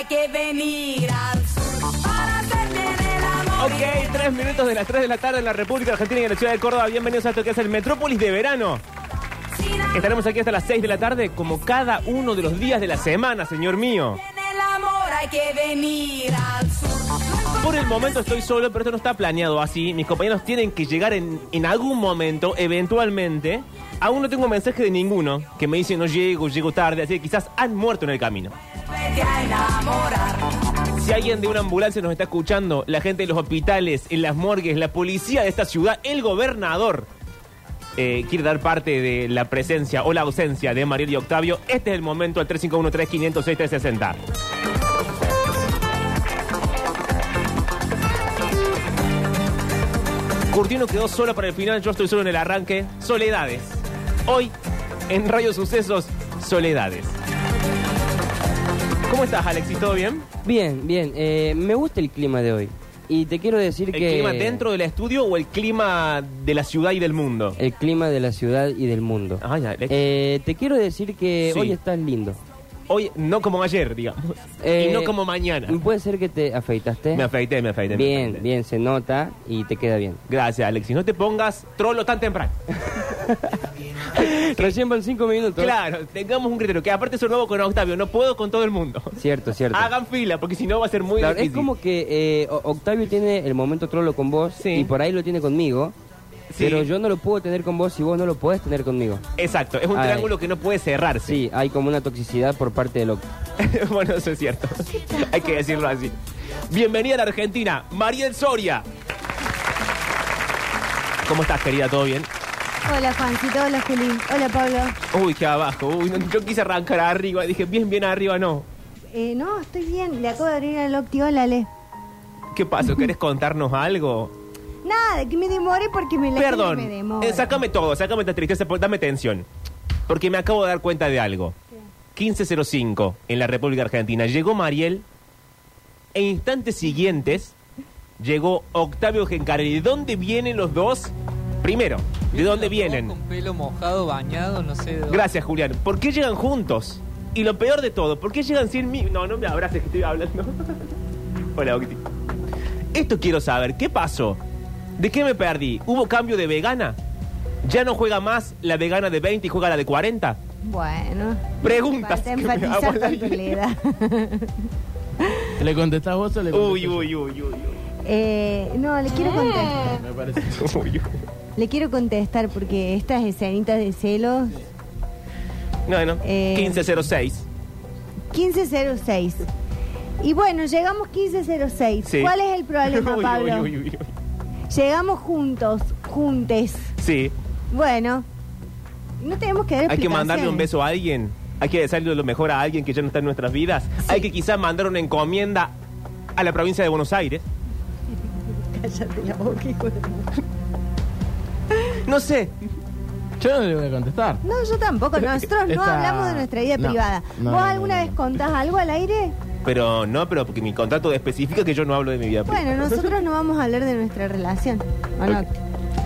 hay que venir al sur para hacerte del amor. Ok, 3 minutos de las 3 de la tarde en la República Argentina y en la Ciudad de Córdoba. Bienvenidos a esto que es el Metrópolis de Verano. Estaremos aquí hasta las 6 de la tarde, como cada uno de los días de la semana, señor mío. Por el momento estoy solo, pero esto no está planeado así. Mis compañeros tienen que llegar en algún momento, eventualmente. Aún no tengo mensaje de ninguno que me dice no llego, llego tarde, así que quizás han muerto en el camino. Si alguien de una ambulancia nos está escuchando, la gente de los hospitales, en las morgues, la policía de esta ciudad, el gobernador quiere dar parte de la presencia o la ausencia de Mariel y Octavio, este es el momento al 351-3506-360. Curtino quedó solo para el final, yo estoy solo en el arranque. Soledades. Hoy, en Rayos Sucesos, Soledades. ¿Cómo estás, Alexis? ¿Todo bien? Bien, bien. Me gusta el clima de hoy. Y te quiero decir ¿El clima dentro del estudio o el clima de la ciudad y del mundo? El clima de la ciudad y del mundo. Ay, Alex. Te quiero decir que sí, hoy estás lindo. Hoy, no como ayer, digamos. Y no como mañana. ¿Puede ser que te afeitaste? Me afeité. Bien, se nota y te queda bien. Gracias, Alexis. No te pongas trolo tan temprano. Recién van 5 minutos. Claro, tengamos un criterio. Que aparte soy nuevo con Octavio, no puedo con todo el mundo. Cierto. Hagan fila, porque si no va a ser muy difícil. Es como que Octavio tiene el momento trolo con vos, sí, y por ahí lo tiene conmigo. Sí. Pero yo no lo puedo tener con vos y vos no lo podés tener conmigo. Exacto, es un triángulo que no puede cerrarse. Sí, hay como una toxicidad por parte del Octavio. Bueno, eso es cierto. Hay que decirlo así. Bienvenida a la Argentina, Mariel Soria. ¿Cómo estás, querida? ¿Todo bien? Hola, Juancito, hola, Juli, hola, Pablo. Uy, qué abajo. Uy, yo quise arrancar arriba, dije bien arriba, no. No, estoy bien, le acabo de abrir al Octi, hola, Ale. ¿Qué pasó? ¿Querés contarnos algo? Nada, que me demore porque me la... Perdón, sácame esta tristeza, dame tensión. Porque me acabo de dar cuenta de algo. 15:05 en la República Argentina. Llegó Mariel. E instantes siguientes llegó Octavio Gencare. ¿De dónde vienen los dos? Primero, ¿de dónde vienen? Con pelo mojado, bañado, no sé de dónde. Gracias, Julián. ¿Por qué llegan juntos? Y lo peor de todo, ¿por qué llegan sin mí? No me abraces, que estoy hablando. Hola, Octi. Esto quiero saber, ¿qué pasó? ¿De qué me perdí? ¿Hubo cambio de vegana? ¿Ya no juega más la vegana de 20 y juega la de 40? Bueno. Preguntas. Para enfatizar tanto le da. ¿Le contestás vos o le contestás? Uy. No, le quiero contestar. Me parece. Le quiero contestar porque estas escenitas de celos... Sí. No. 15:06. Y bueno, llegamos 15:06. Sí. ¿Cuál es el problema, Pablo? Uy. Llegamos juntes. Sí. Bueno, no tenemos que dar explicaciones. Hay que mandarle un beso a alguien. Hay que desearle lo mejor a alguien que ya no está en nuestras vidas. Sí. Hay que quizás mandar una encomienda a la provincia de Buenos Aires. Cállate la boca, hijo de... No sé. Yo no le voy a contestar. No, yo tampoco. Nosotros no hablamos de nuestra vida privada. ¿Vos alguna vez contás algo al aire? Pero porque mi contrato especifica que yo no hablo de mi vida privada. Bueno, nosotros no vamos a hablar de nuestra relación.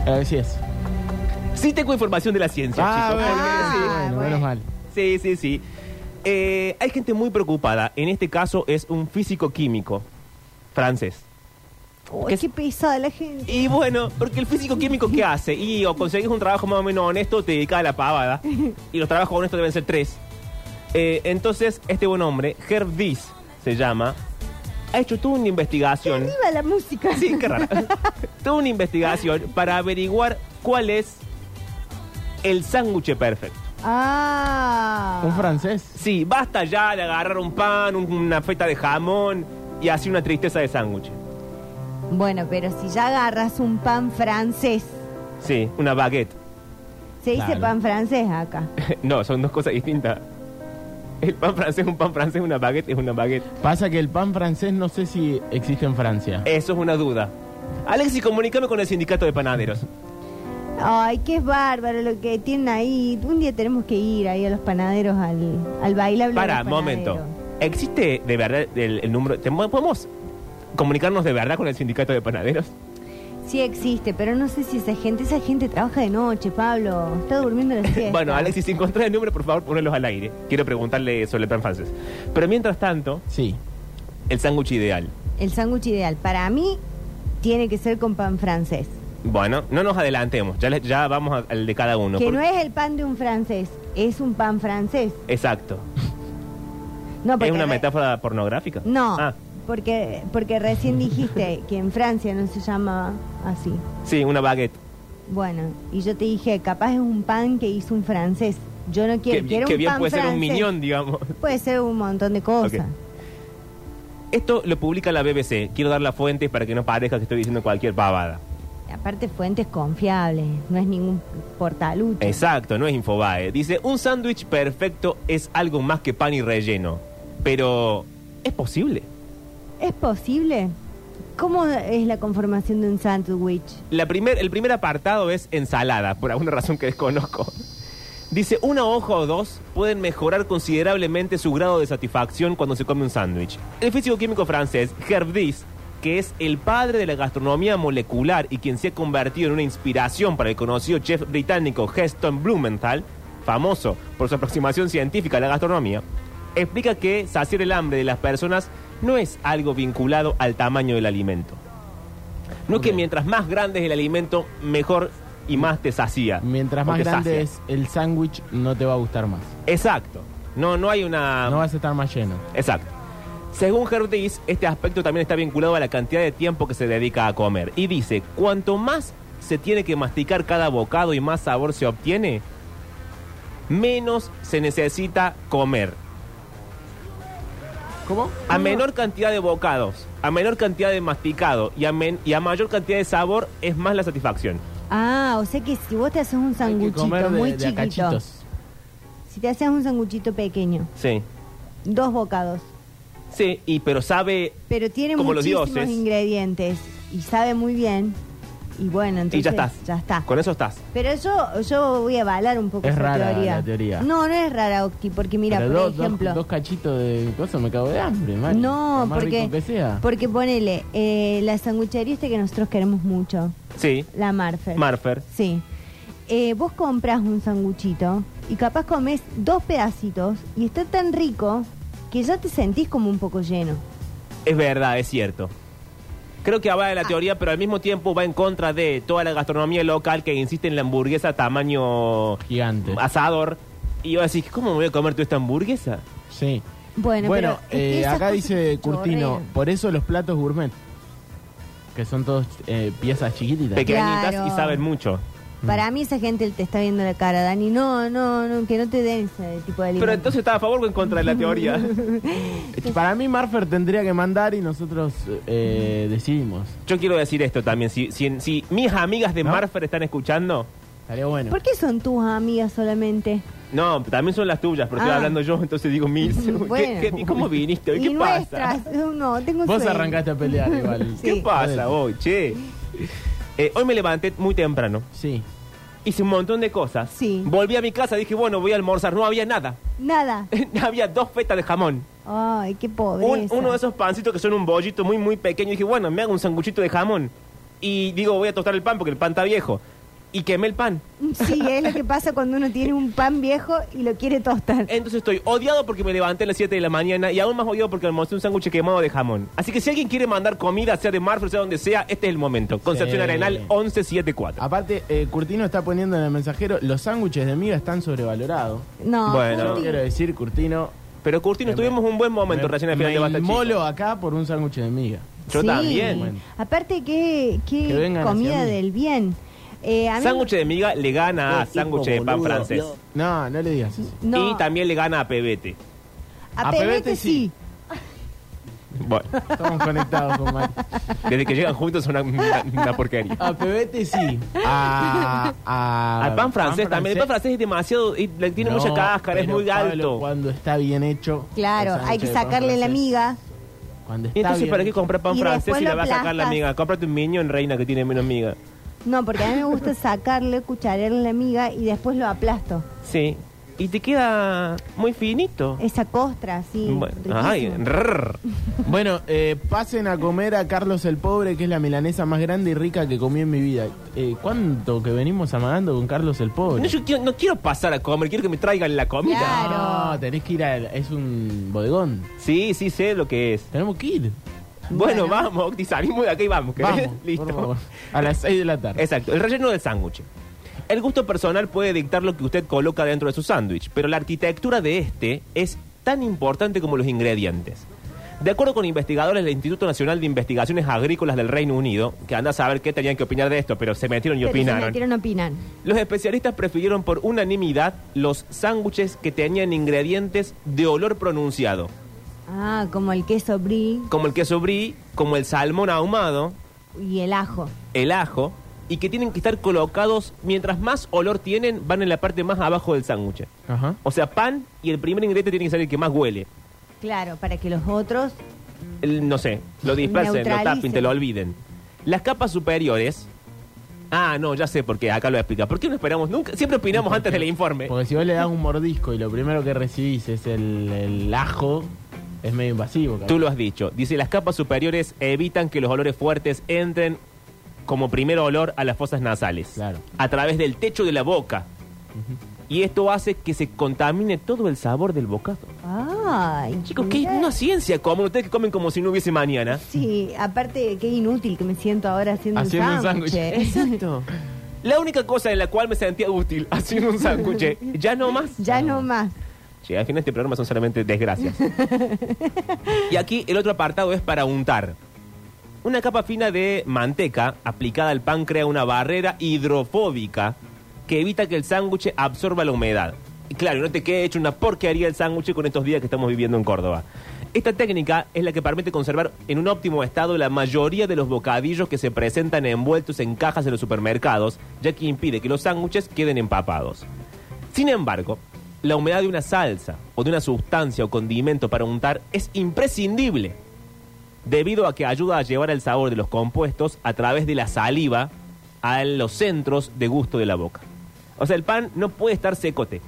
Así es. Sí tengo información de la ciencia, chicos. Bueno. Menos mal. Sí. Hay gente muy preocupada. En este caso es un físico-químico francés. Uy, qué pesada la gente. Y bueno, porque el físico-químico, ¿qué hace? Y o conseguís un trabajo más o menos honesto, te dedicás a la pavada. Y los trabajos honestos deben ser 3. Entonces, este buen hombre, Hervé This se llama, ha hecho toda una investigación. ¡Que viva la música! Sí, qué raro. Toda una investigación para averiguar cuál es el sándwich perfecto. ¿Un francés? Sí, basta ya de agarrar un pan, una feta de jamón y así una tristeza de sándwich. Bueno, pero si ya agarras un pan francés. Sí, una baguette. ¿Se dice pan francés acá? No, son dos cosas distintas. El pan francés es un pan francés, una baguette es una baguette. Pasa que el pan francés no sé si existe en Francia. Eso es una duda. Alexis, comunícame con el sindicato de panaderos. Ay, qué bárbaro lo que tienen ahí. Un día tenemos que ir ahí a los panaderos, al bailable. Para, momento. ¿Existe de verdad el número? ¿Podemos comunicarnos de verdad con el sindicato de panaderos? Sí existe, pero no sé si esa gente trabaja de noche, Pablo. Está durmiendo la siesta. Bueno, Alexis, si encontrás el número, por favor, ponelos al aire. Quiero preguntarle sobre el pan francés. Pero mientras tanto, sí, El sándwich ideal. El sándwich ideal. Para mí, tiene que ser con pan francés. Bueno, no nos adelantemos, ya vamos al de cada uno. Que porque... no es el pan de un francés, es un pan francés. Exacto. No, ¿es una metáfora pornográfica? No, porque recién dijiste que en Francia no se llama así. Sí, una baguette. Bueno, y yo te dije, capaz es un pan que hizo un francés. Yo no quiero, quiero un pan que bien puede francés. Ser un mignon, digamos. Puede ser un montón de cosas. Okay. Esto lo publica la BBC. Quiero dar las fuentes para que no parezca que estoy diciendo cualquier pavada. Aparte, fuentes confiables, no es ningún portalucho. Exacto, no es Infobae. Dice, un sándwich perfecto es algo más que pan y relleno. Pero, ¿es posible? ¿Es posible? ¿Cómo es la conformación de un sándwich? El primer apartado es ensalada, por alguna razón que desconozco. Dice, una hoja o dos pueden mejorar considerablemente su grado de satisfacción cuando se come un sándwich. El físico químico francés, Hervé This, que es el padre de la gastronomía molecular y quien se ha convertido en una inspiración para el conocido chef británico Heston Blumenthal, famoso por su aproximación científica a la gastronomía, explica que saciar el hambre de las personas no es algo vinculado al tamaño del alimento. No, okay. Que mientras más grande es el alimento, mejor y más te sacía. Mientras más grande es el sándwich, no te va a gustar más. Exacto. No hay una... No vas a estar más lleno. Exacto. Según Hertis, este aspecto también está vinculado a la cantidad de tiempo que se dedica a comer. Y dice, cuanto más se tiene que masticar cada bocado y más sabor se obtiene, menos se necesita comer. ¿Cómo? A menor cantidad de bocados, a menor cantidad de masticado y a mayor cantidad de sabor es más la satisfacción. Ah, o sea que si vos te haces un sanguchito muy chiquito, si te haces un sanguchito pequeño, sí, 2 bocados. Sí, pero sabe. Pero tiene como muchísimos los dioses. Ingredientes y sabe muy bien. Y bueno, entonces. Y ya estás. Ya está. Con eso estás. Pero yo voy a avalar un poco. Es rara teoría. La teoría. No es rara, Octi, porque mira, pero por ejemplo. Dos cachitos de cosas me cago de hambre, Mari. No, porque ponele, la sanguchería que nosotros queremos mucho. Sí. La Marfer. Marfer. Sí. Vos compras un sanguchito y capaz comes 2 pedacitos y está tan rico que ya te sentís como un poco lleno. Es verdad, es cierto. Creo que va de la teoría, pero al mismo tiempo va en contra de toda la gastronomía local que insiste en la hamburguesa tamaño... Gigante. Asador. Y vas a decir, ¿cómo me voy a comer tú esta hamburguesa? Sí. Bueno pero acá dice Curtino, por eso los platos gourmet, que son todos piezas chiquititas. Pequeñitas, claro. Y saben mucho. Para mí esa gente te está viendo la cara, Dani. No, que no te den ese tipo de alimento. Pero entonces ¿estás a favor o en contra de la teoría? Para mí Marfer tendría que mandar y nosotros decidimos. Yo quiero decir esto también. Si mis amigas de Marfer están escuchando... Estaría bueno. ¿Por qué son tus amigas solamente? No, también son las tuyas, pero estoy hablando yo, entonces digo mil. Bueno. ¿Cómo viniste hoy? ¿Qué pasa? No, tengo vos sueño. Arrancaste a pelear igual. Sí. ¿Qué pasa vos, che? Hoy me levanté muy temprano. Sí. Hice un montón de cosas. Sí. Volví a mi casa, dije, bueno, voy a almorzar. No había nada. Nada. Había 2 fetas de jamón. Ay, qué pobreza. Uno de esos pancitos que son un bollito muy, muy pequeño. Dije, bueno, me hago un sanguchito de jamón. Y digo, voy a tostar el pan porque el pan está viejo. Y quemé el pan. Sí, es lo que pasa cuando uno tiene un pan viejo y lo quiere tostar. Entonces estoy odiado porque me levanté a las 7 de la mañana y aún más odiado porque almorcé un sándwich quemado de jamón. Así que si alguien quiere mandar comida, sea de Marfer, sea donde sea, este es el momento. Concepción Arenal 1174. Aparte, Curtino está poniendo en el mensajero, los sándwiches de miga están sobrevalorados. No, bueno, no quiero decir, Curtino. Pero Curtino, tuvimos un buen momento recién al final de Basta Chico. Molo acá por un sándwich de miga. Yo también. Bueno. Aparte, qué comida del bien. Sándwich de miga le gana a sándwich de pan francés. No le digas eso. No. Y también le gana a pebete. A pebete sí. Bueno. Estamos conectados con Mari. Desde que llegan juntos es una porquería. A pebete sí. Al pan francés también. El pan francés es demasiado... Tiene mucha cáscara, es muy alto. Cuando está bien hecho... Claro, hay que sacarle la miga. Y entonces, ¿para qué comprar pan francés si le vas a sacar la miga? Cómprate un minion, reina, que tiene menos miga. No, porque a mí me gusta sacarle, cucharearle la miga y después lo aplasto. Sí, y te queda muy finito. Esa costra, sí. Bueno, ay, bueno, pasen a comer a Carlos el Pobre, que es la milanesa más grande y rica que comí en mi vida. ¿Cuánto que venimos amagando con Carlos el Pobre? No, yo quiero, no quiero pasar a comer, quiero que me traigan la comida. Claro. No, tenés que ir a... Es un bodegón. Sí, sí, sé lo que es. Tenemos que ir. Bueno, vamos, Octi, salimos de acá y vamos. Vamos, listo. A las 6 de la tarde. Exacto, el relleno del sándwich. El gusto personal puede dictar lo que usted coloca dentro de su sándwich, pero la arquitectura de este es tan importante como los ingredientes. De acuerdo con investigadores del Instituto Nacional de Investigaciones Agrícolas del Reino Unido, que anda a saber qué tenían que opinar de esto, pero se metieron y pero opinaron. Se metieron, opinan. Los especialistas prefirieron por unanimidad los sándwiches que tenían ingredientes de olor pronunciado. Ah, como el queso brie. Como el queso brie, como el salmón ahumado. Y el ajo. El ajo. Y que tienen que estar colocados, mientras más olor tienen, van en la parte más abajo del sándwich. Ajá. O sea, pan y el primer ingrediente tiene que ser el que más huele. Claro, para que los otros... no sé, lo dispersen, lo tapen, te lo olviden. Las capas superiores... Ah, no, ya sé por qué, acá lo explica. ¿Por qué no esperamos nunca? Siempre opinamos antes del informe. Porque si vos le das un mordisco y lo primero que recibís es el ajo... Es medio invasivo. Cabrón. Tú lo has dicho. Dice, las capas superiores evitan que los olores fuertes entren como primer olor a las fosas nasales. Claro. A través del techo de la boca. Uh-huh. Y esto hace que se contamine todo el sabor del bocado. Ay, chicos, qué una ciencia común. Ustedes que comen como si no hubiese mañana. Sí, aparte, qué inútil que me siento ahora haciendo un sándwich. Exacto. La única cosa en la cual me sentía útil, haciendo un sándwich. Ya no más. Ya no más. Sí, al final este programa son solamente desgracias. Y aquí el otro apartado es para untar. Una capa fina de manteca aplicada al pan crea una barrera hidrofóbica que evita que el sándwich absorba la humedad. Y claro, no te quede hecho una porquería el sándwich con estos días que estamos viviendo en Córdoba. Esta técnica es la que permite conservar en un óptimo estado la mayoría de los bocadillos que se presentan envueltos en cajas en los supermercados, ya que impide que los sándwiches queden empapados. Sin embargo... La humedad de una salsa o de una sustancia o condimento para untar es imprescindible debido a que ayuda a llevar el sabor de los compuestos a través de la saliva a los centros de gusto de la boca. O sea, el pan no puede estar secote.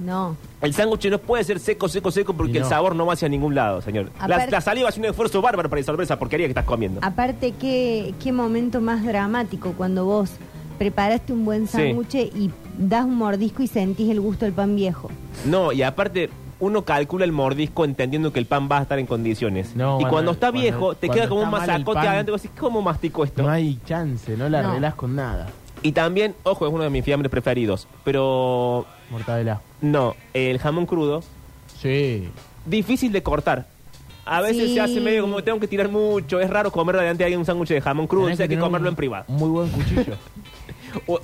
No. El sándwich no puede ser seco porque no. El sabor no va hacia ningún lado, señor. La saliva hace un esfuerzo bárbaro para disolver esa porquería que estás comiendo. Aparte, qué momento más dramático cuando vos... Preparaste un buen sándwich y das un mordisco y sentís el gusto del pan viejo. No, y aparte, uno calcula el mordisco entendiendo que el pan va a estar en condiciones. No, y cuando está viejo, te queda como un masacote adelante y vos decís, ¿cómo mastico esto? No hay chance, no la arreglás con nada. Y también, ojo, es uno de mis fiambres preferidos, pero... Mortadela. No, el jamón crudo. Sí. Difícil de cortar. A veces se hace medio como tengo que tirar mucho. Es raro comer delante de alguien un sándwich de jamón crudo. O sea, hay que comerlo en privado. Muy buen cuchillo.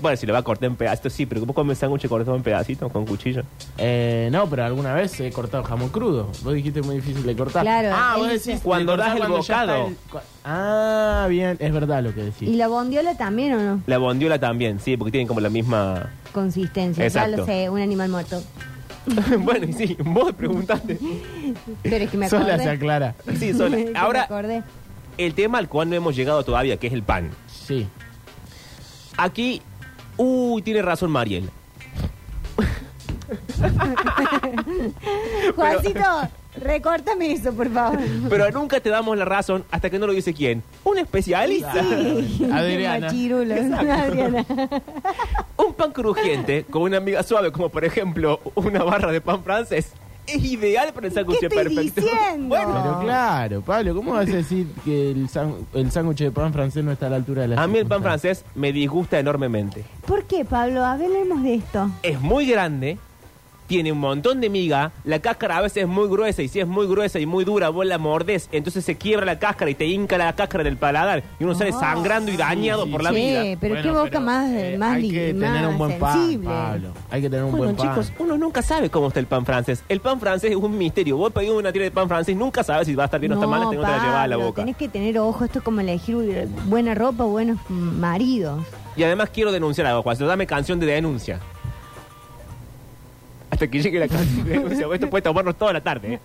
Bueno, si le va a cortar en pedacitos, sí, pero ¿cómo comes sándwich cortado en pedacitos con cuchillo? No, pero alguna vez he cortado jamón crudo. Vos dijiste muy difícil de cortar. Claro. Ah, vos decís cuando das el bocado. Ah, bien, es verdad lo que decís. ¿Y la bondiola también o no? La bondiola también, sí, porque tienen como la misma... Consistencia. Exacto. Ya lo sé, un animal muerto. Bueno, y sí, vos preguntaste. Pero es que me acordé. Sola se aclara. Sí, sola. Ahora, el tema al cual no hemos llegado todavía, que es el pan. Sí. Aquí, tiene razón Mariel. Juancito, recórtame eso, por favor. Pero nunca te damos la razón hasta que no lo dice quién. Un especialista. Sí. Adriana. Adriana. Un pan crujiente con una miga suave, como por ejemplo una barra de pan francés, es ideal para el sándwich perfecto. Diciendo? Bueno, pero claro, Pablo, ¿cómo vas a decir que el sándwich de pan francés no está a la altura de la... A mí el pan francés me disgusta enormemente. ¿Por qué, Pablo? Hablemos de esto. Es muy grande, tiene un montón de miga, la cáscara a veces es muy gruesa, y si es muy gruesa y muy dura, vos la mordés, entonces se quiebra la cáscara y te hinca la cáscara del paladar, y uno sale sangrando y dañado por la vida. Pero bueno, qué boca más sensible. Hay que tener un buen pan, Pablo. Hay que tener un buen pan. Bueno, chicos, uno nunca sabe cómo está el pan francés. El pan francés es un misterio. Vos pedís una tira de pan francés, nunca sabes si va a estar bien o está mal, te la llevas a la boca. Tenés que tener ojo, esto es como elegir buena ropa, buenos maridos. Y además quiero denunciar algo, Juan, dame canción de denuncia. Hasta que llegue la canción. Esto puede tomarnos toda la tarde.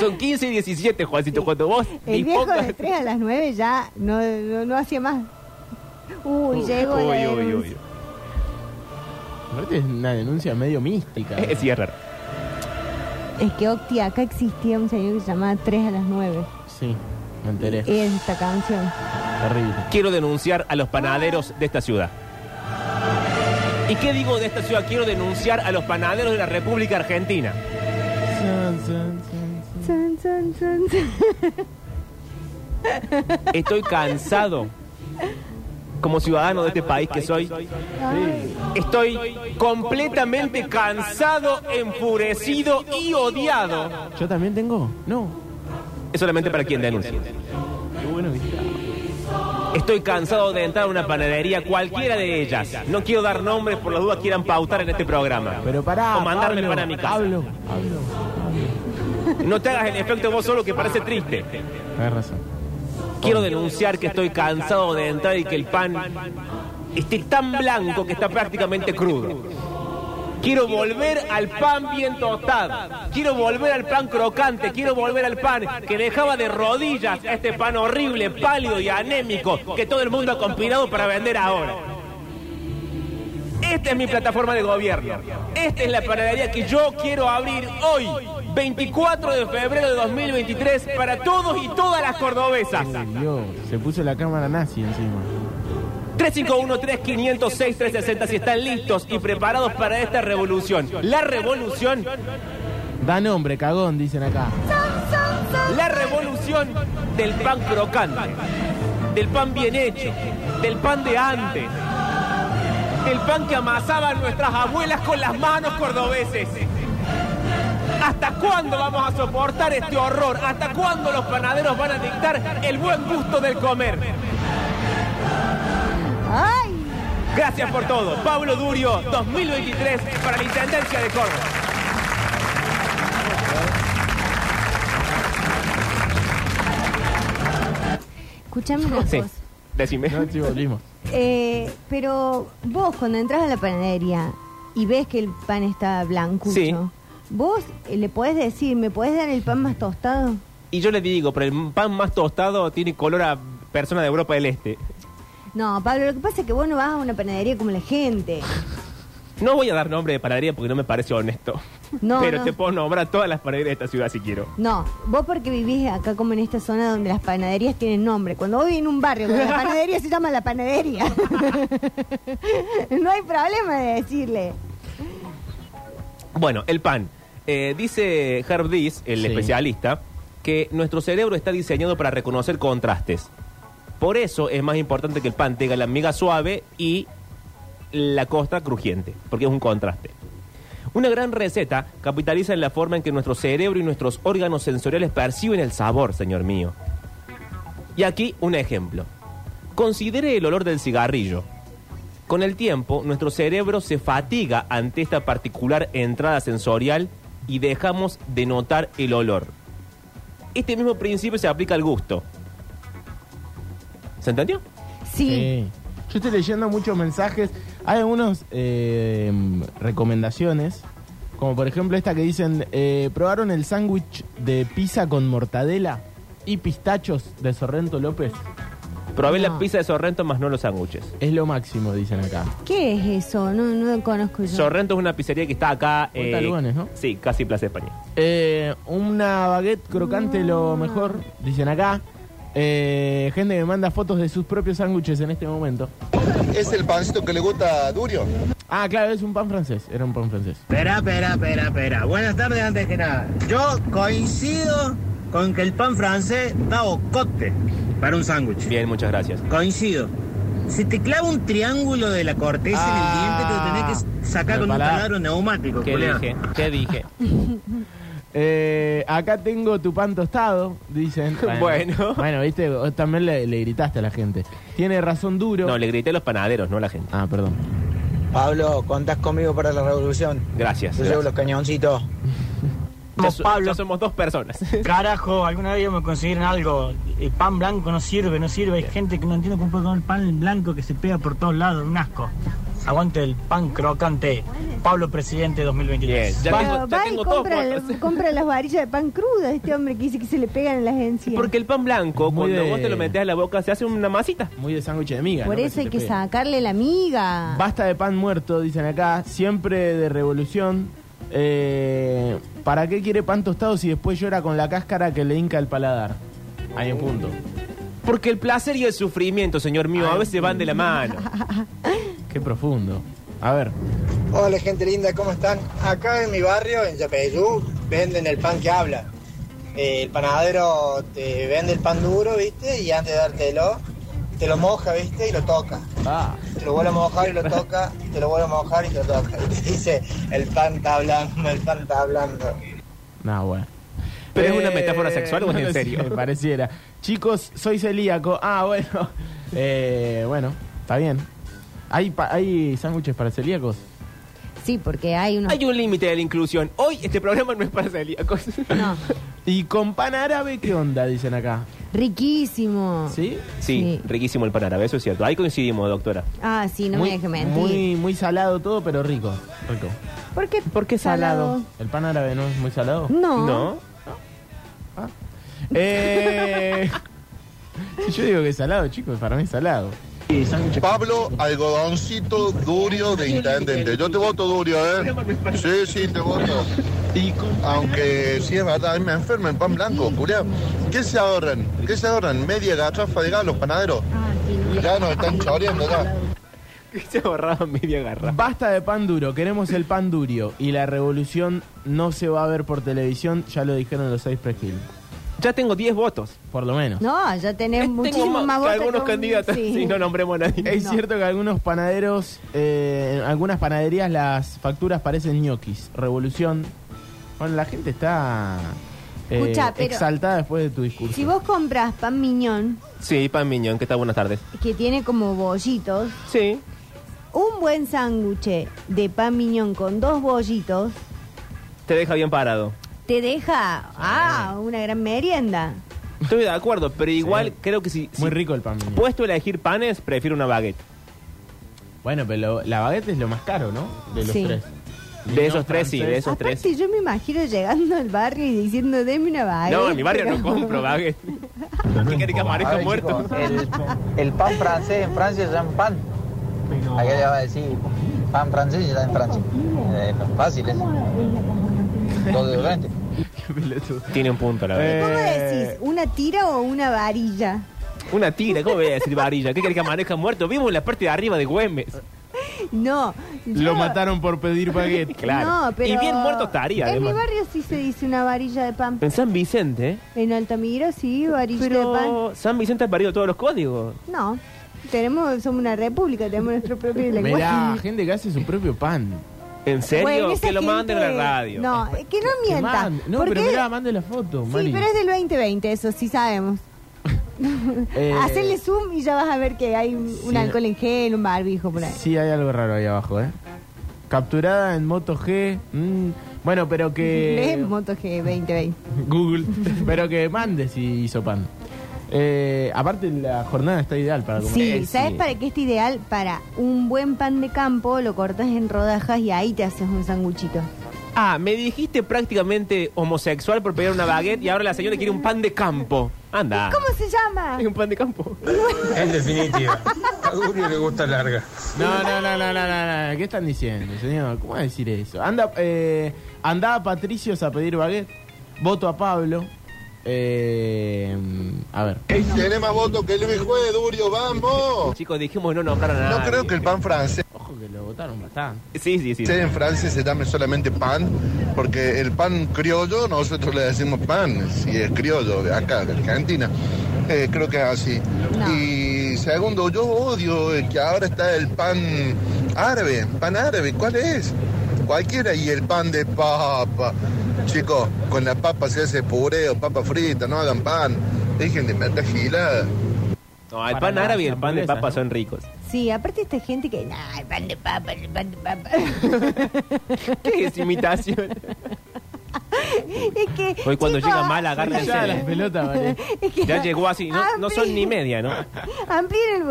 Son 15 y 17, Juancito. Cuando vos... El viejo de 3 a las 9 ya no hacía más. Llegó la denuncia. Aparte es una denuncia medio mística. Sí, es raro. Es que Octi, acá existía un señor que se llamaba 3 a las 9. Sí, me enteré. Es esta canción. Terrible. Quiero denunciar a los panaderos de esta ciudad. ¿Y qué digo de esta ciudad? Quiero denunciar a los panaderos de la República Argentina. Estoy cansado, como ciudadano de este país que soy. Estoy completamente cansado, enfurecido y odiado. ¿Yo también tengo? No. Es solamente para quien denuncie. Qué bueno que está. Estoy cansado de entrar a una panadería, cualquiera de ellas. No quiero dar nombres, por las dudas quieran pautar en este programa. Pero pará, o mandarme Pablo, para mi casa. Pablo. No te hagas el efecto vos solo, que parece triste. Tienes razón. Quiero denunciar que estoy cansado de entrar y que el pan esté tan blanco que está prácticamente crudo. Quiero volver al pan bien tostado. Quiero volver al pan crocante. Quiero volver al pan que dejaba de rodillas a este pan horrible, pálido y anémico que todo el mundo ha conspirado para vender ahora. Esta es mi plataforma de gobierno. Esta es la panadería que yo quiero abrir hoy, 24 de febrero de 2023, para todos y todas las cordobesas. Oh, Dios, se puso la cámara nazi encima. 351-3506-360, si están listos y preparados para esta revolución. La revolución... Da nombre, cagón, dicen acá. La revolución del pan crocante, del pan bien hecho, del pan de antes, del pan que amasaban nuestras abuelas con las manos, cordobeses. ¿Hasta cuándo vamos a soportar este horror? ¿Hasta cuándo los panaderos van a dictar el buen gusto del comer? ¡Ay! Gracias por todo. Pablo Durio, 2023, para la Intendencia de Córdoba. Escuchame una cosa. Decime. No, sí, volvimos. Pero vos, cuando entras a la panadería y ves que el pan está blancucho, sí, vos le podés decir, ¿me podés dar el pan más tostado? Y yo le digo, pero el pan más tostado tiene color a persona de Europa del Este. No, Pablo, lo que pasa es que vos no vas a una panadería como la gente. No voy a dar nombre de panadería porque no me parece honesto. No, pero no. Te puedo nombrar todas las panaderías de esta ciudad si quiero. No, vos porque vivís acá como en esta zona donde las panaderías tienen nombre. Cuando vos vivís en un barrio, la panadería se llama la panadería. No hay problema de decirle. Bueno, el pan. Dice Hervé This, el especialista, que nuestro cerebro está diseñado para reconocer contrastes. Por eso es más importante que el pan tenga la miga suave y la costra crujiente, porque es un contraste. Una gran receta capitaliza en la forma en que nuestro cerebro y nuestros órganos sensoriales perciben el sabor, señor mío. Y aquí un ejemplo. Considere el olor del cigarrillo. Con el tiempo, nuestro cerebro se fatiga ante esta particular entrada sensorial y dejamos de notar el olor. Este mismo principio se aplica al gusto. ¿Se entendió? Sí. Yo estoy leyendo muchos mensajes. Hay algunas recomendaciones, como por ejemplo esta que dicen, ¿probaron el sándwich de pizza con mortadela y pistachos de Sorrento López? Probé la pizza de Sorrento, más no los sándwiches. Es lo máximo, dicen acá. ¿Qué es eso? No lo conozco yo. Sorrento es una pizzería que está acá... Taluganes, ¿no? Sí, casi Plaza España. Una baguette crocante, lo mejor, dicen acá. Gente que manda fotos de sus propios sándwiches en este momento. ¿Es el pancito que le gusta a Durio? Ah, claro, es un pan francés, era un pan francés. Espera. Buenas tardes, antes que nada. Yo coincido con que el pan francés da ocote para un sándwich. Bien, muchas gracias. Coincido. Si te clava un triángulo de la corteza en el diente, te lo tenés que sacar con un taladro neumático. ¿Qué dije? Acá tengo tu pan tostado, dicen. Bueno, viste, vos también le gritaste a la gente. Tiene razón Duro. No, le grité a los panaderos, no a la gente. Ah, perdón. Pablo, contás conmigo para la revolución. Gracias. Yo llevo los cañoncitos. Pablo, ya somos dos personas. Carajo, alguna vez me consiguieron algo. El pan blanco no sirve. Hay gente que no entiende cómo puede comer pan blanco que se pega por todos lados. Un asco. Aguante el pan crocante. Pablo Presidente 2023. Bien, ya tengo compra las varillas de pan crudas, este hombre que dice que se le pegan en las encías. Porque el pan blanco, cuando vos te lo metés a la boca, se hace una masita. Muy de sándwich de miga. Por eso hay que sacarle la miga. Basta de pan muerto, dicen acá, siempre de revolución. ¿Para qué quiere pan tostado si después llora con la cáscara que le hinca el paladar? Hay un punto. Porque el placer y el sufrimiento, señor mío, a veces van de la mano. Qué profundo. A ver. Hola, gente linda, ¿cómo están? Acá en mi barrio, en Yapeyú, venden el pan que habla. El panadero te vende el pan duro, ¿viste? Y antes de dártelo, te lo moja, ¿viste? Y lo toca. Ah. Te lo vuelve a mojar y lo toca, te lo vuelve a mojar y lo toca. Y te dice, el pan está hablando, el pan está hablando. No, bueno. ¿Pero es una metáfora sexual o es en serio? Me pareciera. Chicos, soy celíaco. Ah, bueno. Bueno, está bien. ¿Hay sándwiches para celíacos? Sí, porque hay unos... Hay un límite de la inclusión. Hoy este programa no es para celíacos. No. ¿Y con pan árabe qué onda, dicen acá? Riquísimo. ¿Sí? Sí, riquísimo el pan árabe, eso es cierto. Ahí coincidimos, doctora. Ah, sí, no muy, me dejes mentir. Muy, muy salado todo, pero rico. Rico. ¿Por qué salado? ¿El pan árabe no es muy salado? No. ¿No? Ah. Yo digo que es salado, chicos, para mí es salado. Pablo, algodoncito Durio de intendente. Yo te voto Durio, ¿eh? Sí, sí, te voto. Aunque sí es verdad, a mí me enfermo en pan blanco, Julián. ¿Qué se ahorran? ¿Qué se ahorran? Media garrafa de gas, los panaderos. Ya nos están choreando acá. ¿Qué se ahorraba media garrafa? Basta de pan duro, queremos el pan durio. Y la revolución no se va a ver por televisión, ya lo dijeron los 6 Presquil. Ya tengo 10 votos, por lo menos. No, ya tenés muchísimos más votos. Algunos candidatos, sí, no nombremos a nadie. Es cierto que algunos panaderos, en algunas panaderías las facturas parecen ñoquis. Revolución. Bueno, la gente está exaltada después de tu discurso. Si vos compras pan miñón. Sí, pan miñón, ¿qué tal? Buenas tardes. Que tiene como bollitos. Sí. Un buen sándwich de pan miñón con 2 bollitos... Te deja bien parado. Te deja... Ah, una gran merienda. Estoy de acuerdo, pero igual creo que si... Muy rico el pan miñón. Puesto a elegir panes, prefiero una baguette. Bueno, pero la baguette es lo más caro, ¿no? De los 3. De esos 3, sí, de esos 3. Aparte, yo me imagino llegando al barrio y diciendo, deme una baguette. No, en mi barrio no compro baguette. ¿Qué quiere que aparezca muerto? El pan francés en Francia se llama pan. Acá le va a decir pan francés y ya en Francia. Fácil, ¿eh? Todo de durante. Tiene un punto, la verdad. ¿Cómo decís? ¿Una tira o una varilla? Una tira, ¿cómo voy a decir varilla? ¿Qué querés que amanezca muerto? Vimos la parte de arriba de Güemes. No. Lo mataron por pedir baguette. Claro. No, pero y bien muerto estaría. En mi barrio sí se dice una varilla de pan. En San Vicente, ¿eh? En Altamira sí, varilla de pan. Pero San Vicente ha perdido todos los códigos. No. Somos una república, tenemos nuestro propio lenguaje. Mirá, gente que hace su propio pan. ¿En serio? Bueno, que lo manden a la radio. No, que no mienta. No, porque... pero mirá, mande la foto, Mari. Sí, pero es del 2020 eso, sí sabemos. Hacerle zoom y ya vas a ver que hay un alcohol en gel, un barbijo por ahí. Sí, hay algo raro ahí abajo, ¿eh? Capturada en Moto G. Bueno, pero que... Moto G 2020. Google. Pero que mande si hizo pan. Aparte la jornada está ideal para comer. Sí, ¿sabes para qué está ideal? Para un buen pan de campo, lo cortas en rodajas y ahí te haces un sanguchito. Ah, me dijiste prácticamente homosexual por pedir una baguette y ahora la señora quiere un pan de campo. Anda. ¿Cómo se llama? Es un pan de campo. En definitiva. A Uri le gusta larga. No. ¿Qué están diciendo, señor? ¿Cómo va a decir eso? Andá a Patricios a pedir baguette. Voto a Pablo. A ver. Tiene más votos que el hijo de Durio, vamos. Chicos, dijimos no nombrar a nadie. No creo que el pan francés. Ojo que lo votaron bastante. Sí. En Francia se llame solamente pan, porque el pan criollo nosotros le decimos pan, si es criollo de acá, de Argentina. Creo que es así. No. Y segundo, yo odio que ahora está el pan árabe. ¿Pan árabe? ¿Cuál es? Cualquiera. Y el pan de papa. Chicos, con la papa se hace puré o papa frita, no hagan pan. Dejen de meter gilada. No, el pan árabe y el pan de papa son ricos. Sí, aparte esta gente que... No, el pan de papa, el pan de papa. ¿Qué es imitación? Es que, hoy cuando chicos, llega mal agárrense. Ya las pelotas, vale. Es que ya llegó así, no, no son ni media, ¿no? Amplíen,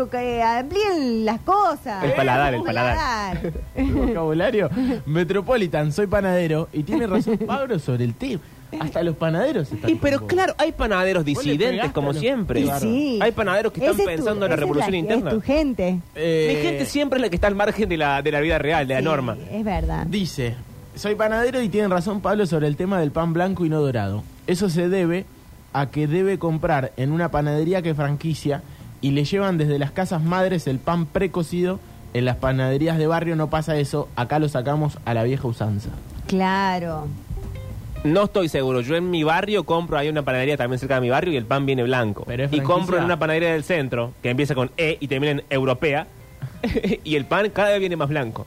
amplíen las cosas. El paladar, el paladar. El vocabulario. Metropolitan, soy panadero. Y tiene razón Pablo sobre el tema. Hasta los panaderos están. Y pero claro, hay panaderos disidentes como siempre. Sí. Hay panaderos que están pensando en la revolución interna. Es tu gente. Mi gente siempre es la que está al margen de la vida real, de la norma. Es verdad. Dice, soy panadero y tienen razón Pablo sobre el tema del pan blanco y no dorado. Eso se debe a que debe comprar en una panadería que franquicia y le llevan desde las casas madres el pan precocido. En las panaderías de barrio no pasa eso, acá lo sacamos a la vieja usanza. Claro. No estoy seguro. Yo en mi barrio compro, hay una panadería también cerca de mi barrio y el pan viene blanco. Y compro en una panadería del centro, que empieza con E y termina en europea, y el pan cada vez viene más blanco.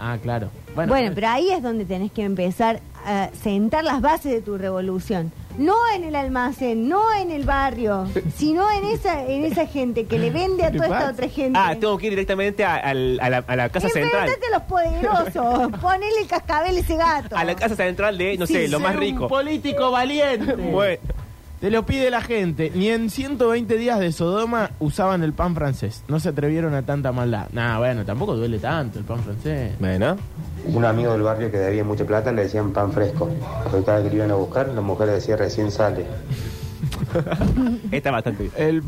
Ah, claro. Bueno, pero ahí es donde tenés que empezar a sentar las bases de tu revolución. No en el almacén, no en el barrio, sino en esa gente que le vende a toda esta otra gente. Ah, tengo que ir directamente a la casa central. Enfrentate a los poderosos, ponele el cascabel a ese gato. A la casa central de, no sé, lo más rico. Un político valiente. Bueno. Te lo pide la gente. Ni en 120 días de Sodoma usaban el pan francés. No se atrevieron a tanta maldad. Nah, bueno, tampoco duele tanto el pan francés. Bueno. Un amigo del barrio que debía mucha plata le decían pan fresco. Porque cada vez que lo iban a buscar, la mujer decía recién sale. Está bastante bien.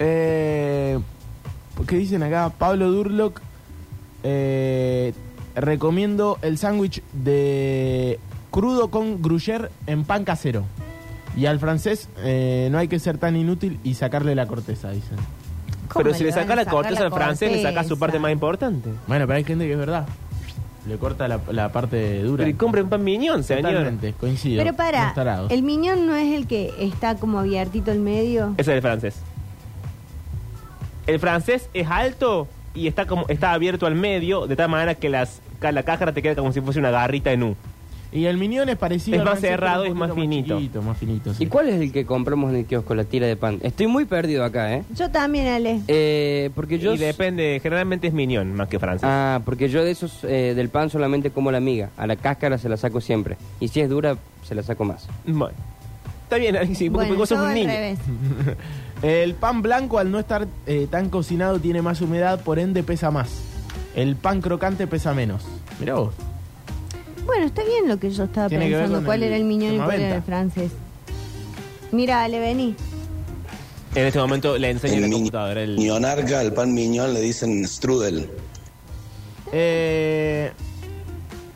¿Qué dicen acá? Pablo Durlock. Recomiendo el sándwich de crudo con gruyère en pan casero. Y al francés no hay que ser tan inútil y sacarle la corteza, dicen. Pero si le sacas la corteza al francés, le sacas su parte más importante. Bueno, pero hay gente que es verdad. Le corta la parte dura. Pero compren pan miñón, se totalmente, coincido. Pero para, el miñón no es el que está como abiertito al medio. Ese es el francés. El francés es alto y está abierto al medio, de tal manera que la cáscara te queda como si fuese una garrita en U. Y el minión es parecido. Es más cerrado, es más finito. Más finito, sí. ¿Y cuál es el que compramos en el kiosco, la tira de pan? Estoy muy perdido acá, ¿eh? Yo también, Ale. Porque yo... Y depende, generalmente es minión más que francés. Ah, porque yo de esos, del pan solamente como la miga. A la cáscara se la saco siempre. Y si es dura, se la saco más. Bueno. Está bien, Ale, sí, porque vos sos un niño. El pan blanco, al no estar tan cocinado, tiene más humedad, por ende pesa más. El pan crocante pesa menos. Mirá vos. Bueno, está bien lo que yo estaba pensando, cuál era el miñón y cuál era el francés. Mira, le vení. En este momento le enseño la computadora. El miñonarca, el pan miñón, le dicen strudel.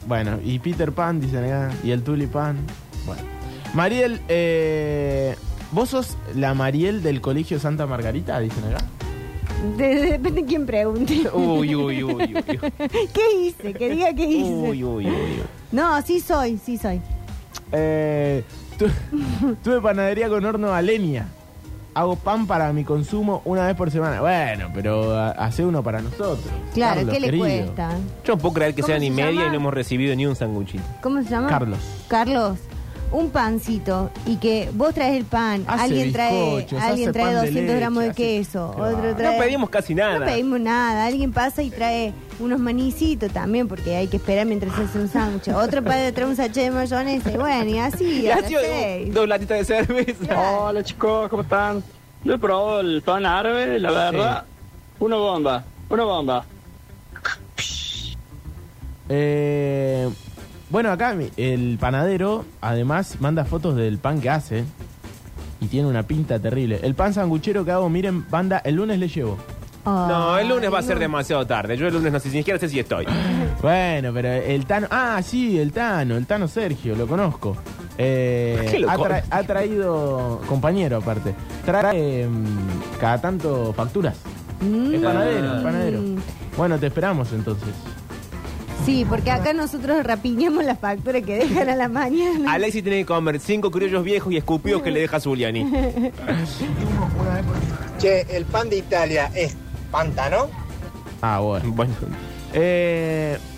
Bueno, y Peter Pan, dicen acá, y el tulipán. Bueno. Mariel, ¿vos sos la Mariel del Colegio Santa Margarita, dicen acá? Depende de quién pregunte. Uy. ¿Qué hice? Que diga qué hice. Uy. No, sí soy. Tuve panadería con horno a leña. Hago pan para mi consumo una vez por semana. Bueno, pero hace uno para nosotros. Claro, Carlos, ¿qué le cuesta? Yo no puedo creer que sea ni media y no hemos recibido ni un sanguchito. ¿Cómo se llama? Carlos. Un pancito y que vos traes el pan, hace alguien trae 200 leche, gramos de queso, otro trae... No pedimos casi nada. No pedimos nada, alguien pasa y trae unos manicitos también, porque hay que esperar mientras se hace un sándwich. Otro padre trae un sachet de mayonesa y bueno, y así, a las 6. Dos latitas de cerveza. Claro. Hola chicos, ¿cómo están? Yo he probado el pan árabe, la verdad, una bomba. Bueno, acá el panadero, además, manda fotos del pan que hace y tiene una pinta terrible. El pan sanguchero que hago, miren, banda, el lunes le llevo. Oh, no, el lunes va a ser demasiado tarde. Yo el lunes no sé, ni siquiera sé si estoy. Bueno, pero el Tano... Ah, sí, el Tano Sergio, lo conozco. Ha traído... Compañero, aparte. Trae cada tanto facturas. Es panadero. Bueno, te esperamos entonces. Sí, porque acá nosotros rapiñamos las facturas que dejan a la mañana. Alexis tiene que comer 5 criollos viejos y escupidos que le deja Zuliani. Che, el pan de Italia es pantano. Ah, bueno.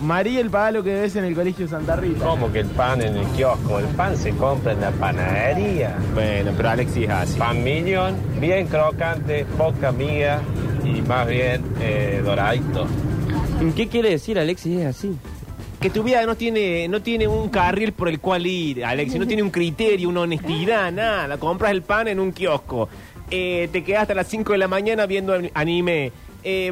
María, el pagalo que ves en el Colegio Santa Rita. ¿Cómo que el pan en el kiosco? El pan se compra en la panadería. Bueno, pero Alexis hace pan millón, bien crocante, poca miga y más bien doradito. ¿Qué quiere decir, Alexis? Es así. que tu vida no tiene un carril por el cual ir, Alexi, no tiene un criterio, una honestidad, nada. Compras el pan en un kiosco, te quedas hasta las 5 de la mañana viendo anime,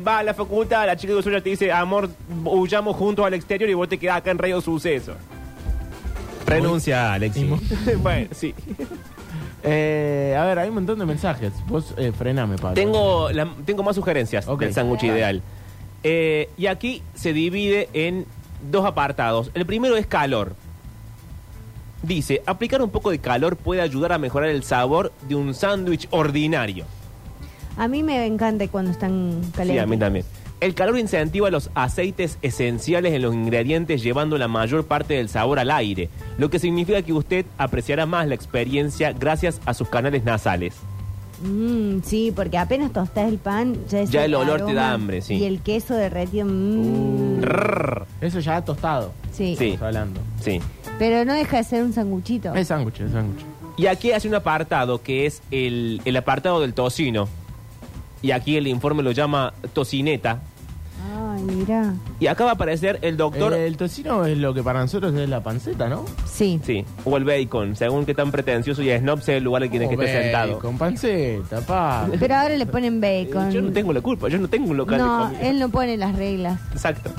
va a la facultad, la chica de suya te dice, amor, huyamos juntos al exterior, y vos te quedás acá en Radio Sucesos. Renuncia, Alexi. Bueno, sí. A ver, hay un montón de mensajes. Vos frename, Pablo. Tengo más sugerencias del sándwich ideal. Y aquí se divide en dos apartados. El primero es calor. Dice, aplicar un poco de calor puede ayudar a mejorar el sabor de un sándwich ordinario. A mí me encanta cuando están calientes. Sí, a mí también. El calor incentiva los aceites esenciales en los ingredientes, llevando la mayor parte del sabor al aire, lo que significa que usted apreciará más la experiencia gracias a sus canales nasales. Sí, porque apenas tostás el pan, ya el olor te da hambre, sí. Y el queso derretido. Eso ya ha tostado. Sí. Hablando. Sí. Pero no deja de ser un sanguchito. Es sanguchito. Y aquí hace un apartado que es el apartado del tocino. Y aquí el informe lo llama tocineta. Ay, mirá. Y acá va a aparecer el doctor... El tocino es lo que para nosotros es la panceta, ¿no? Sí, o el bacon, según que tan pretencioso y snob sea el lugar en el que esté sentado. Con panceta, pa. Pero ahora le ponen bacon. Yo no tengo la culpa, yo no tengo un local de comida. No, él no pone las reglas. Exacto.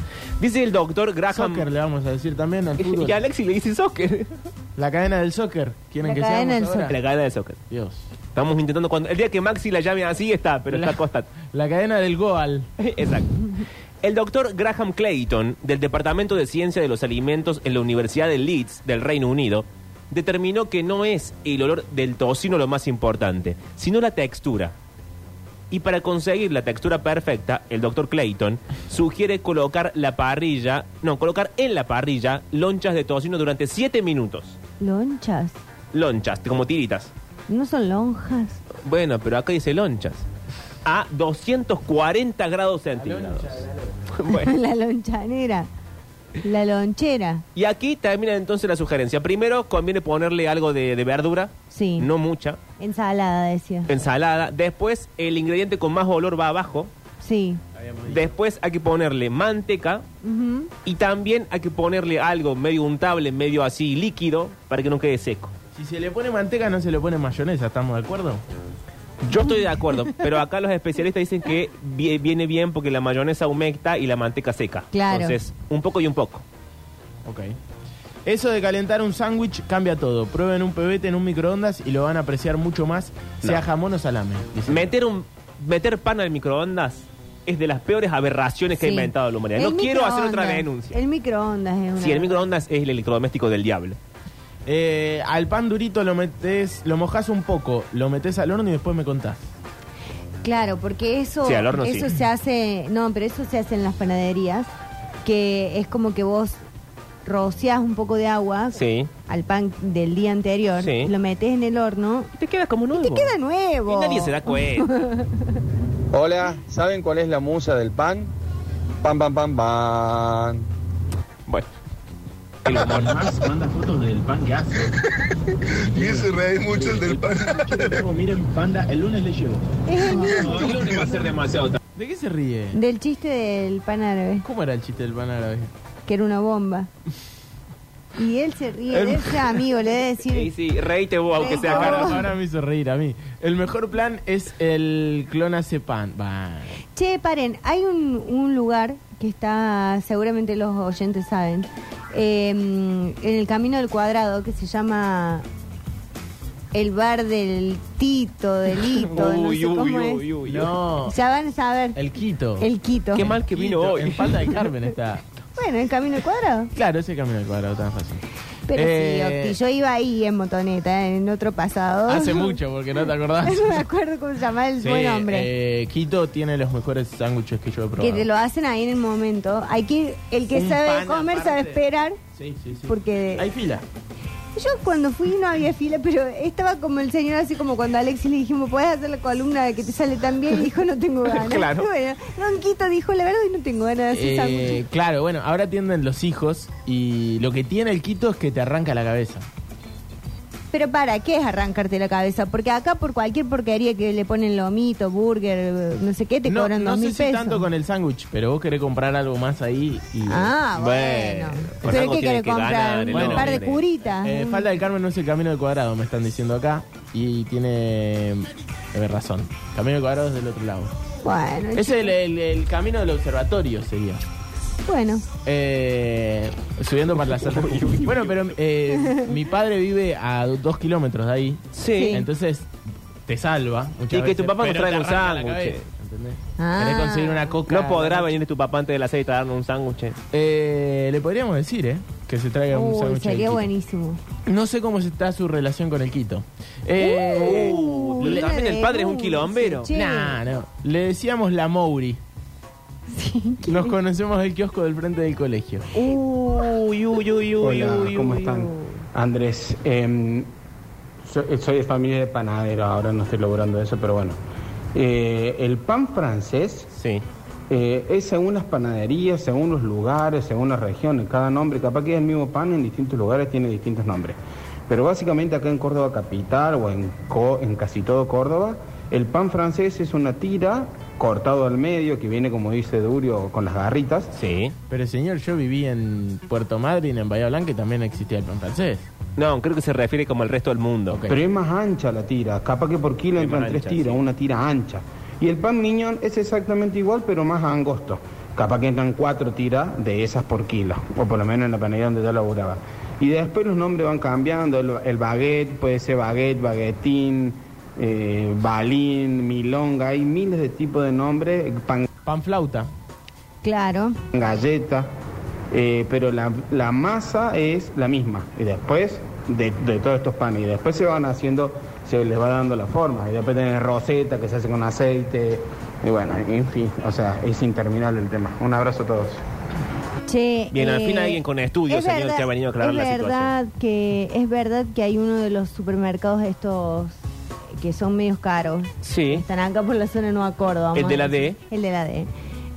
Dice el doctor Graham... Soccer le vamos a decir también al fútbol. Y a Alexi le dice soccer. La cadena del soccer. ¿Quieren que seamos ahora? La cadena del soccer. Dios. Estamos intentando cuando... El día que Maxi la llame así está, pero está constante. La cadena del Goal. Exacto. El doctor Graham Clayton, del Departamento de Ciencia de los Alimentos en la Universidad de Leeds, del Reino Unido, determinó que no es el olor del tocino lo más importante, sino la textura. Y para conseguir la textura perfecta, el doctor Clayton sugiere colocar en la parrilla lonchas de tocino durante 7 minutos. ¿Lonchas? Lonchas, como tiritas. No son lonjas. Bueno, pero acá dice lonchas. A 240 grados centígrados. Bueno. La lonchanera. La lonchera. Y aquí termina entonces la sugerencia. Primero conviene ponerle algo de verdura. Sí. No mucha. Ensalada, decía. Después el ingrediente con más olor va abajo. Sí. Después hay que ponerle manteca. Uh-huh. Y también hay que ponerle algo medio untable, medio así líquido, para que no quede seco. Si se le pone manteca, no se le pone mayonesa, ¿estamos de acuerdo? Yo estoy de acuerdo, pero acá los especialistas dicen que viene bien porque la mayonesa humecta y la manteca seca. Claro. Entonces, un poco y un poco. Ok. Eso de calentar un sándwich cambia todo. Prueben un pebete en un microondas y lo van a apreciar mucho más, sea jamón o salame. Meter pan al microondas es de las peores aberraciones que ha inventado la humanidad. No quiero hacer otra denuncia. El microondas es una... Sí, el microondas es el electrodoméstico del diablo. Al pan durito lo mojás un poco, lo metés al horno y después me contás. Claro, porque eso se hace, no, pero eso se hace en las panaderías, que es como que vos rociás un poco de agua al pan del día anterior, lo metés en el horno y te queda como nuevo. Y nadie se da cuenta. Hola, ¿saben cuál es la musa del pan? Pan, pan, pan, pan. Bueno. El Max manda fotos del pan que hace. Y ese reí mucho el del pan. Miren, panda, el lunes le llevo. El lunes va a ser demasiado tarde. ¿De qué se ríe? Del chiste del pan árabe. ¿Cómo era el chiste del pan árabe? Que era una bomba. Y él se ríe, él es amigo, le debe decir... Sí, reíte vos, aunque sea caro. Ahora me hizo reír a mí. El mejor plan es el clónase pan. Che, paren, hay un lugar que está, seguramente los oyentes saben... en el Camino del Cuadrado, que se llama el bar del Tito, del Hito, no sé cómo es. No. Ya van a saber. El Quito. Qué mal que vino hoy. En Falda del Carmen está. Bueno, el Camino del Cuadrado. Claro, ese Camino del Cuadrado, tan fácil. Pero sí, yo iba ahí en motoneta, en otro pasado. Hace mucho, porque no te acordás. No me acuerdo cómo se llamaba el buen hombre. Quito tiene los mejores sándwiches que yo he probado. Que te lo hacen ahí en el momento. Hay que el que sabe comer sabe esperar. Sí. Porque hay fila. Yo cuando fui no había fila, pero estaba como el señor, así como cuando a Alexis le dijimos, ¿podés hacer la columna de que te sale tan bien? Dijo, no tengo ganas. Claro. Bueno, Ronquito dijo, la verdad, no tengo ganas de hacer sándwiches. Claro, bueno, ahora tienden los hijos y lo que tiene el Quito es que te arranca la cabeza. Pero ¿para qué es arrancarte la cabeza? Porque acá por cualquier porquería que le ponen lomito, burger, no sé qué, te cobran 2.000 pesos. No sé si tanto con el sándwich, pero vos querés comprar algo más ahí y... Ah, bueno. ¿Pero qué querés comprar? Un par de curitas. Falda del Carmen no es el Camino del Cuadrado, me están diciendo acá. Y tiene razón. Camino del Cuadrado es del otro lado. Bueno. Es el camino del observatorio, sería. Bueno. Subiendo para la sala. Bueno, pero mi padre vive a 2 kilómetros de ahí. Sí. Entonces te salva muchas veces. Y que tu papá nos trae un sándwich. ¿Entendés? Querés conseguir una coca. No podrá venir tu papá antes de las 6 a darnos un sándwich. Le podríamos decir, que se traiga un sándwich. Sería buenísimo. No sé cómo está su relación con el Quito. También el padre es un quilombero. Sí, no. Le decíamos la Mouri. Sí, nos conocemos del kiosco del frente del colegio. Hola, ¿cómo están? Andrés, soy de familia de panadero, ahora no estoy logrando eso, pero bueno. El pan francés es según las panaderías, según los lugares, según las regiones, cada nombre. Capaz que es el mismo pan en distintos lugares, tiene distintos nombres. Pero básicamente acá en Córdoba capital o en casi todo Córdoba, el pan francés es una tira cortado al medio, que viene, como dice Durio, con las garritas. Sí. Pero señor, yo viví en Puerto Madryn, en Bahía Blanca, y también existía el pan francés. No, creo que se refiere como al resto del mundo. Okay. Pero es más ancha la tira. Capaz que por kilo entran 3 tiras, sí. Una tira ancha. Y el pan mignon es exactamente igual, pero más angosto. Capaz que entran 4 tiras de esas por kilo, o por lo menos en la panadería donde yo laburaba. Y después los nombres van cambiando. El baguette puede ser baguette, baguettín, balín, milonga, hay miles de tipos de nombres. Panflauta. Claro. Galleta. Pero la masa es la misma. Y después de todos estos panes. Y después se van haciendo, se les va dando la forma. Y después tenés roseta que se hace con aceite. Y bueno, en fin. O sea, es interminable el tema. Un abrazo a todos. Che, bien, al fin alguien con estudios, señor, verdad, que ha venido a aclarar la situación. Es verdad que hay uno de los supermercados estos que son medios caros. Sí. Están acá por la zona de Nueva Córdoba. El de la D. El de la D.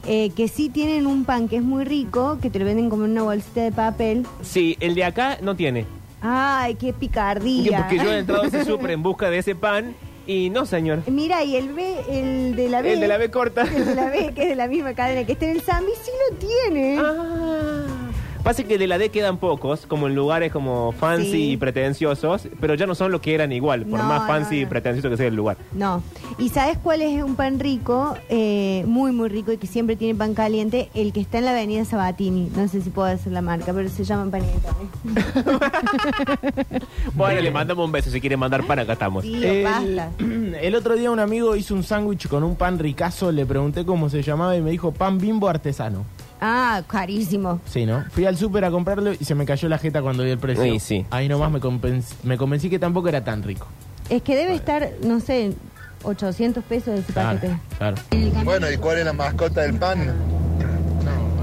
Que sí tienen un pan que es muy rico, que te lo venden como en una bolsita de papel. Sí, el de acá no tiene. Ay, qué picardía. Porque yo he entrado a ese súper en busca de ese pan y no, señor. Mira, y el B, el de la B. El de la B corta. El de la B, que es de la misma cadena que está en el Sammy, sí lo tiene. Pasa que de la D quedan pocos, como en lugares como fancy y pretenciosos, pero ya no son lo que eran igual, por más fancy y pretencioso que sea el lugar. No. ¿Y sabes cuál es un pan rico, muy, muy rico, y que siempre tiene pan caliente? El que está en la avenida Sabatini. No sé si puedo decir la marca, pero se llama Panetone. Bueno, le mandamos un beso. Si quieren mandar pan, acá estamos. Sí, basta. El otro día un amigo hizo un sándwich con un pan ricazo, le pregunté cómo se llamaba y me dijo Pan Bimbo artesano. Ah, carísimo. Sí, ¿no? Fui al súper a comprarlo y se me cayó la jeta cuando vi el precio. Sí, sí. Ahí nomás me convencí que tampoco era tan rico. Es que debe estar, no sé, 800 pesos ese paquete. Claro. Bueno, ¿y cuál es la mascota del pan?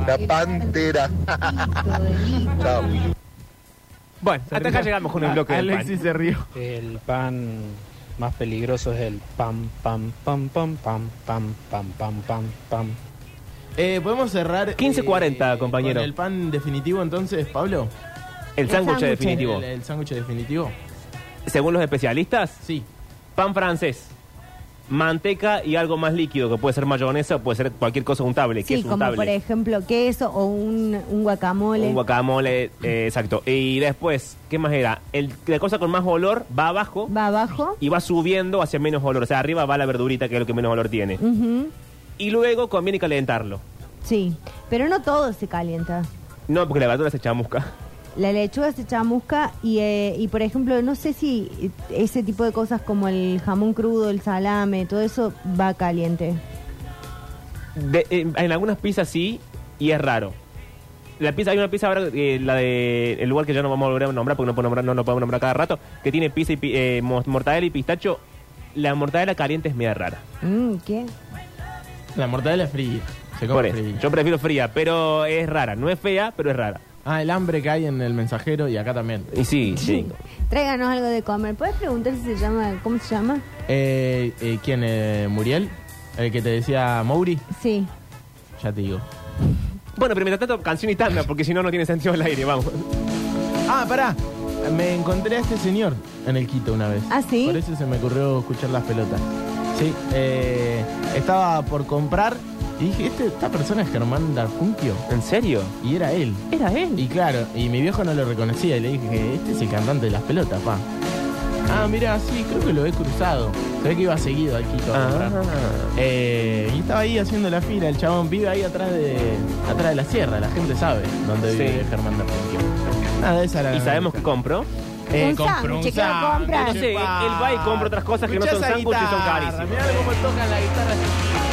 La pantera. Chao. Bueno, hasta acá llegamos con el bloque del pan. Alexis se rió. El pan más peligroso es el pam, pam, pam, pam, pam, pam, pam, pam, pam, pam. ¿Podemos cerrar 15:40, compañero? ¿Con el pan definitivo entonces, Pablo? El sándwich definitivo. ¿El sándwich definitivo? Según los especialistas, sí. Pan francés, manteca y algo más líquido, que puede ser mayonesa o puede ser cualquier cosa untable. Sí, como untable, por ejemplo queso o un guacamole. Un guacamole, exacto. Y después, ¿qué más era? La cosa con más olor va abajo. Va abajo. Y va subiendo hacia menos olor. O sea, arriba va la verdurita, que es lo que menos olor tiene. Uh-huh. Y luego conviene calentarlo. Sí, pero no todo se calienta. No, porque la verdura se chamusca. La lechuga se chamusca y por ejemplo, no sé si ese tipo de cosas como el jamón crudo, el salame, todo eso va caliente. En algunas pizzas sí, y es raro. Hay una pizza ahora, la de el lugar que ya no vamos a volver a nombrar, porque no podemos nombrar cada rato, que tiene pizza y mortadela y pistacho. La mortadela caliente es media rara. ¿Qué? La mortadela es fría. Se come fría. Yo prefiero fría, pero es rara. No es fea, pero es rara. Ah, el hambre que hay en El Mensajero y acá también. Y sí. Tráiganos algo de comer. ¿Puedes preguntar cómo se llama? ¿Quién? ¿Muriel? ¿El que te decía Mouri? Sí. Ya te digo. Bueno, pero mientras tanto, canción y tanda, porque si no tiene sentido el aire. Vamos. Ah, pará. Me encontré a este señor en el Quito una vez. ¿Ah, sí? Por eso se me ocurrió escuchar las pelotas. Sí, estaba por comprar y dije, esta persona es Germán Daffunchio. ¿En serio? Y era él. ¿Era él? Y claro, y mi viejo no lo reconocía y le dije, este es el cantante de las pelotas, pa. Ah, mirá, sí, creo que lo he cruzado. Creo que iba seguido al Quito a comprar. Y estaba ahí haciendo la fila, el chabón vive ahí atrás de la sierra, la gente sabe dónde vive Germán Daffunchio. Nada, esa era. ¿Y sabemos qué compró? Compro un sándwich, no sé, él va y compra otras cosas que no son sándwiches y son carísimas. Mirá cómo tocan la guitarra.